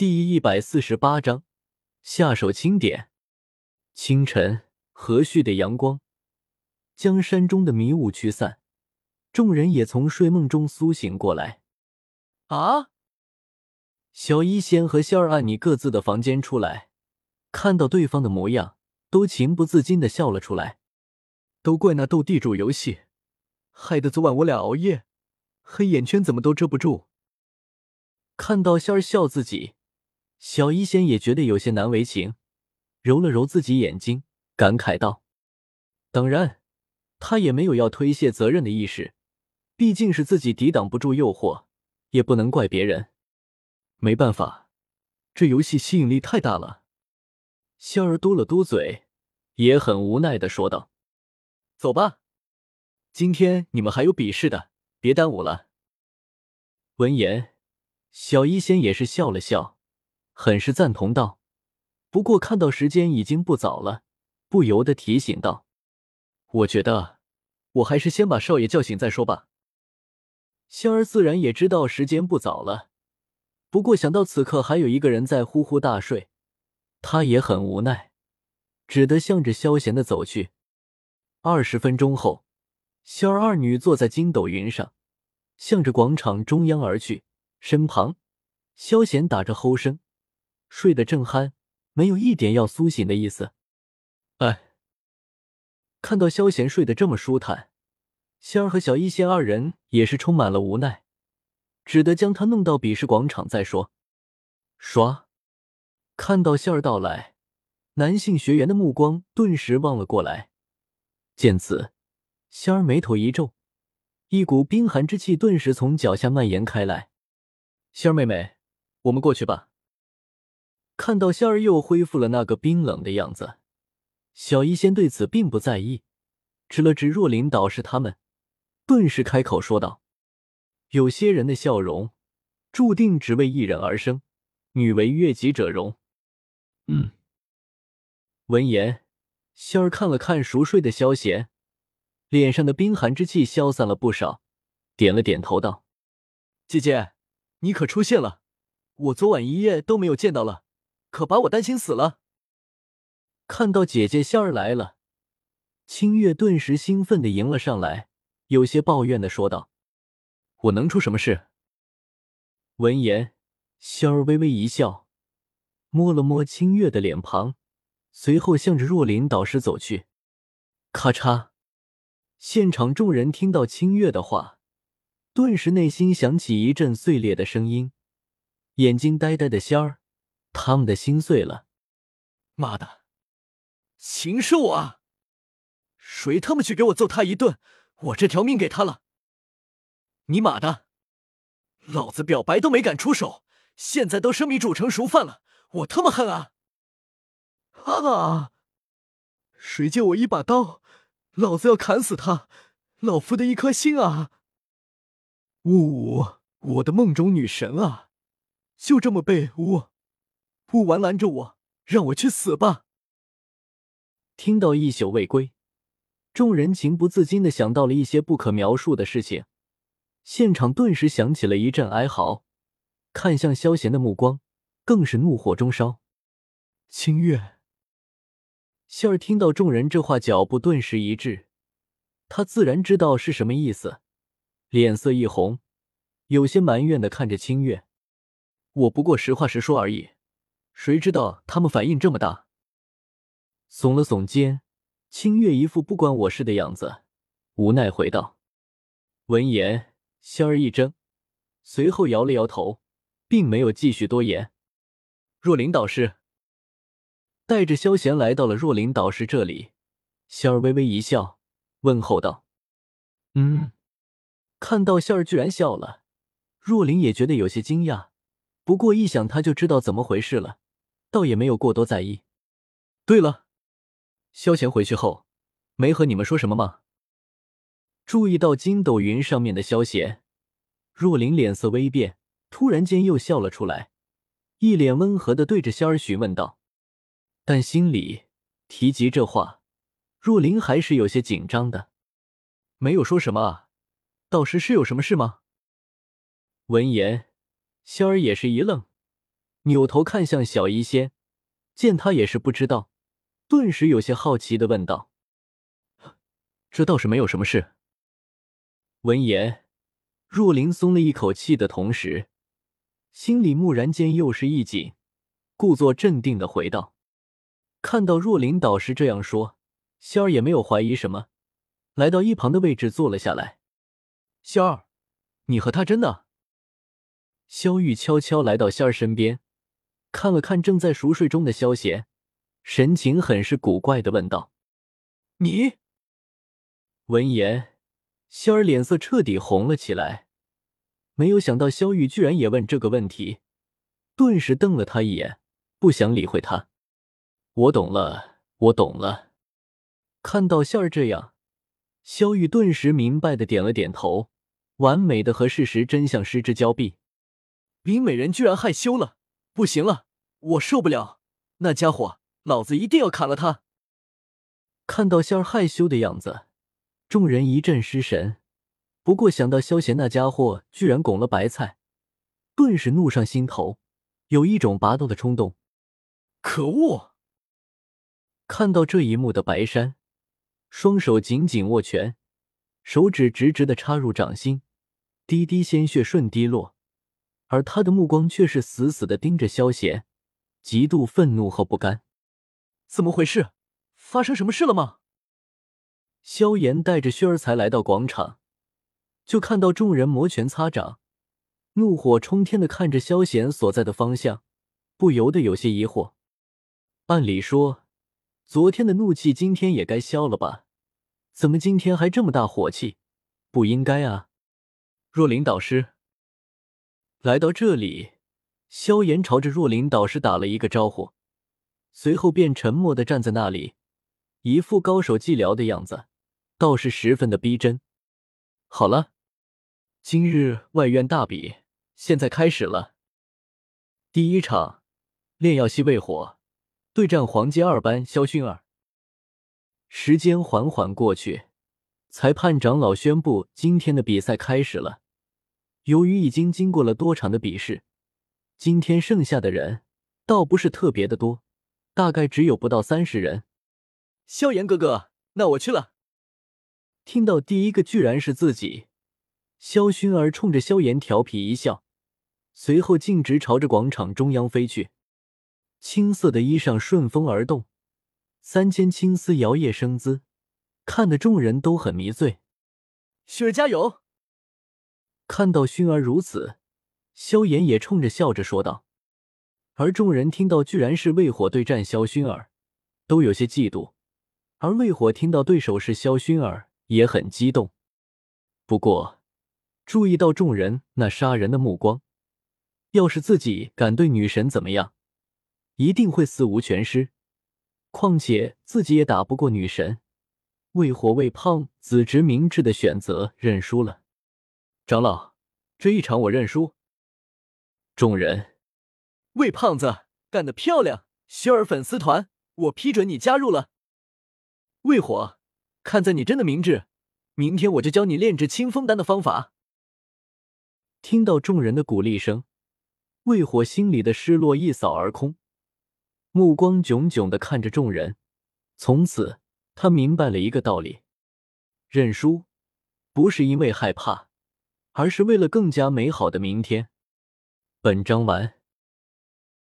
第148章下手清点。清晨，和煦的阳光将山中的迷雾驱散，众人也从睡梦中苏醒过来。啊！小一仙和萧二按你各自的房间出来，看到对方的模样，都情不自禁地笑了出来。都怪那斗地主游戏，害得昨晚我俩熬夜，黑眼圈怎么都遮不住。看到仙儿笑自己，小一仙也觉得有些难为情，揉了揉自己眼睛，感慨道：当然他也没有要推卸责任的意识，毕竟是自己抵挡不住诱惑，也不能怪别人。没办法，这游戏吸引力太大了。仙儿嘟了嘟嘴，也很无奈地说道：走吧，今天你们还有比试的，别耽误了。闻言，小一仙也是笑了笑，很是赞同道，不过看到时间已经不早了，不由得提醒道：我觉得我还是先把少爷叫醒再说吧。仙儿自然也知道时间不早了，不过想到此刻还有一个人在呼呼大睡，他也很无奈，只得向着萧贤的走去。20分钟后，仙儿二女坐在筋斗云上，向着广场中央而去。身旁萧贤打着鼾声，睡得正酣，没有一点要苏醒的意思。哎，看到萧贤睡得这么舒坦，仙儿和小一仙二人也是充满了无奈，只得将他弄到比试广场再说。刷，看到仙儿到来，男性学员的目光顿时望了过来。见此，仙儿眉头一皱，一股冰寒之气顿时从脚下蔓延开来。仙儿妹妹，我们过去吧。看到仙儿又恢复了那个冰冷的样子，小医仙对此并不在意，指了指若琳导师他们，顿时开口说道：有些人的笑容注定只为一人而生，女为悦己者容。闻言，仙儿看了看熟睡的萧贤，脸上的冰寒之气消散了不少，点了点头道：姐姐，你可出现了，我昨晚一夜都没有见到了，可把我担心死了。看到姐姐仙儿来了，清月顿时兴奋地迎了上来，有些抱怨地说道：我能出什么事？闻言，仙儿微微一笑，摸了摸清月的脸庞，随后向着若琳导师走去。咔嚓，现场众人听到清月的话，顿时内心响起一阵碎裂的声音，眼睛呆呆的仙儿，他们的心碎了。妈的，禽兽啊！谁他妈去给我揍他一顿，我这条命给他了！你妈的，老子表白都没敢出手，现在都生米煮成熟饭了，我他妈恨啊！啊！谁借我一把刀，老子要砍死他！老夫的一颗心啊！呜呜，我的梦中女神啊，就这么被不完拦着我，让我去死吧！听到一宿未归，众人情不自禁地想到了一些不可描述的事情，现场顿时响起了一阵哀嚎，看向萧贤的目光更是怒火中烧。清月，仙儿听到众人这话，脚步顿时一滞，他自然知道是什么意思。脸色一红，有些埋怨地看着清月：我不过实话实说而已，谁知道他们反应这么大。耸了耸肩，清月一副不关我事的样子，无奈回道。闻言，仙儿一怔，随后摇了摇头，并没有继续多言。若琳导师，带着萧贤来到了若琳导师这里，仙儿微微一笑，问候道：看到仙儿居然笑了，若琳也觉得有些惊讶，不过一想她就知道怎么回事了，倒也没有过多在意。对了，萧贤回去后没和你们说什么吗？注意到筋斗云上面的萧贤，若琳脸色微变，突然间又笑了出来，一脸温和地对着仙儿询问道。但心里提及这话，若琳还是有些紧张的。没有说什么啊，导师是有什么事吗？闻言，仙儿也是一愣，扭头看向小医仙，见他也是不知道，顿时有些好奇地问道：“这倒是没有什么事。”闻言，若琳松了一口气的同时，心里蓦然间又是一紧，故作镇定地回道：“看到若琳导师这样说，仙儿也没有怀疑什么，来到一旁的位置坐了下来。仙儿，你和他真的？”萧玉悄悄来到仙儿身边，看了看正在熟睡中的萧贤，神情很是古怪地问道：“你？”闻言，仙儿脸色彻底红了起来，没有想到萧玉居然也问这个问题，顿时瞪了他一眼，不想理会他。“我懂了，我懂了。”看到仙儿这样，萧玉顿时明白地点了点头，完美的和事实真相失之交臂。林美人居然害羞了，不行了，我受不了，那家伙，老子一定要砍了他。看到仙儿害羞的样子，众人一阵失神，不过想到萧贤那家伙居然拱了白菜，顿时怒上心头，有一种拔刀的冲动。可恶！看到这一幕的白山，双手紧紧握拳，手指直直地插入掌心，滴滴鲜血顺滴落。而他的目光却是死死地盯着萧贤，极度愤怒和不甘。“怎么回事？发生什么事了吗？”萧炎带着薛儿才来到广场，就看到众人摩拳擦掌，怒火冲天地看着萧贤所在的方向，不由得有些疑惑。按理说，昨天的怒气今天也该消了吧？怎么今天还这么大火气？不应该啊！若琳导师。来到这里，萧炎朝着若琳导师打了一个招呼，随后便沉默地站在那里，一副高手寂寥的样子，倒是十分的逼真。好了，今日外院大比现在开始了。第一场，炼药系卫火对战黄阶二班萧薰儿。时间缓缓过去，裁判长老宣布今天的比赛开始了。由于已经经过了多场的比试，今天剩下的人倒不是特别的多，大概只有不到30人。萧炎哥哥，那我去了。听到第一个居然是自己，萧薰儿冲着萧炎调皮一笑，随后径直朝着广场中央飞去。青色的衣裳顺风而动，3000青丝摇曳生姿，看得众人都很迷醉。“薰儿加油！”看到薰儿如此，萧炎也冲着笑着说道。而众人听到居然是卫火对战萧薰儿，都有些嫉妒。而卫火听到对手是萧薰儿，也很激动。不过，注意到众人那杀人的目光，要是自己敢对女神怎么样，一定会死无全尸。况且自己也打不过女神，卫火为胖子直明智的选择认输了。“长老，这一场我认输。”众人。“魏胖子，干得漂亮！薰儿粉丝团，我批准你加入了。魏火，看在你真的明智，明天我就教你炼制清风丹的方法。”听到众人的鼓励声，魏火心里的失落一扫而空，目光炯炯地看着众人。从此，他明白了一个道理：认输不是因为害怕，而是为了更加美好的明天。本章完。